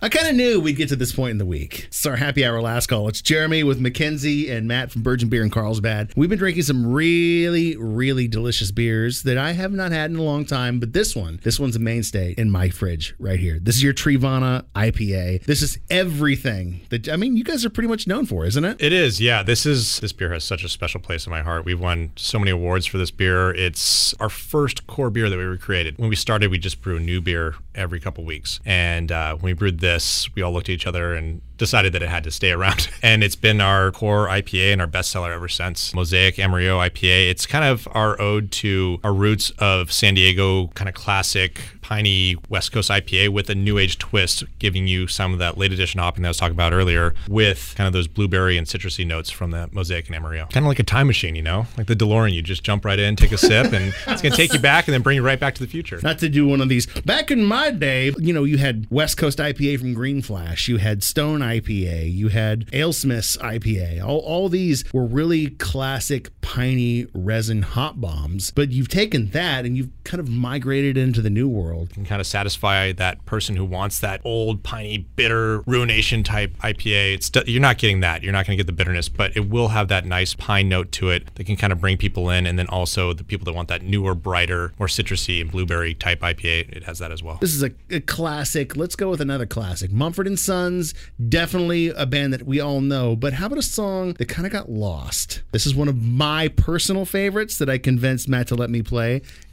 I kind of knew we'd get to this point in the week. It's our happy hour last call. It's Jeremy with Mackenzie and Matt from Burgeon Beer in Carlsbad. We've been drinking some really, really delicious beers that I have not had in a long time, but this one's a mainstay in my fridge right here. This is your Trevanna IPA. This is everything that, I mean, you guys are pretty much known for, isn't it? It is, yeah. This beer has such a special place in my heart. We've won so many awards for this beer. It's our first core beer that we recreated. When we started, we just brew new beer every couple weeks. And when we brewed this, we all looked at each other and decided that it had to stay around. And it's been our core IPA and our bestseller ever since. Mosaic Amarillo IPA. It's kind of our ode to our roots of San Diego, kind of classic, piney West Coast IPA with a new age twist, giving you some of that late edition hopping that I was talking about earlier with kind of those blueberry and citrusy notes from the Mosaic and Amarillo. Kind of like a time machine, you know? Like the DeLorean. You just jump right in, take a sip, and it's going to take you back and then bring you right back to the future. Not to do one of these. Back in my day, you know, you had West Coast IPA from Green Flash. You had Stone IPA. You had Alesmith's IPA. All these were really classic piney resin hop bombs, but you've taken that and you've kind of migrated into the new world. Can kind of satisfy that person who wants that old, piney, bitter, ruination type IPA. You're not getting that. You're not going to get the bitterness, but it will have that nice pine note to it that can kind of bring people in. And then also the people that want that newer, brighter, more citrusy and blueberry type IPA, it has that as well. This is a classic. Let's go with another classic. Mumford and Sons, definitely a band that we all know, but how about a song that kind of got lost? This is one of my personal favorites that I convinced Matt to let me play.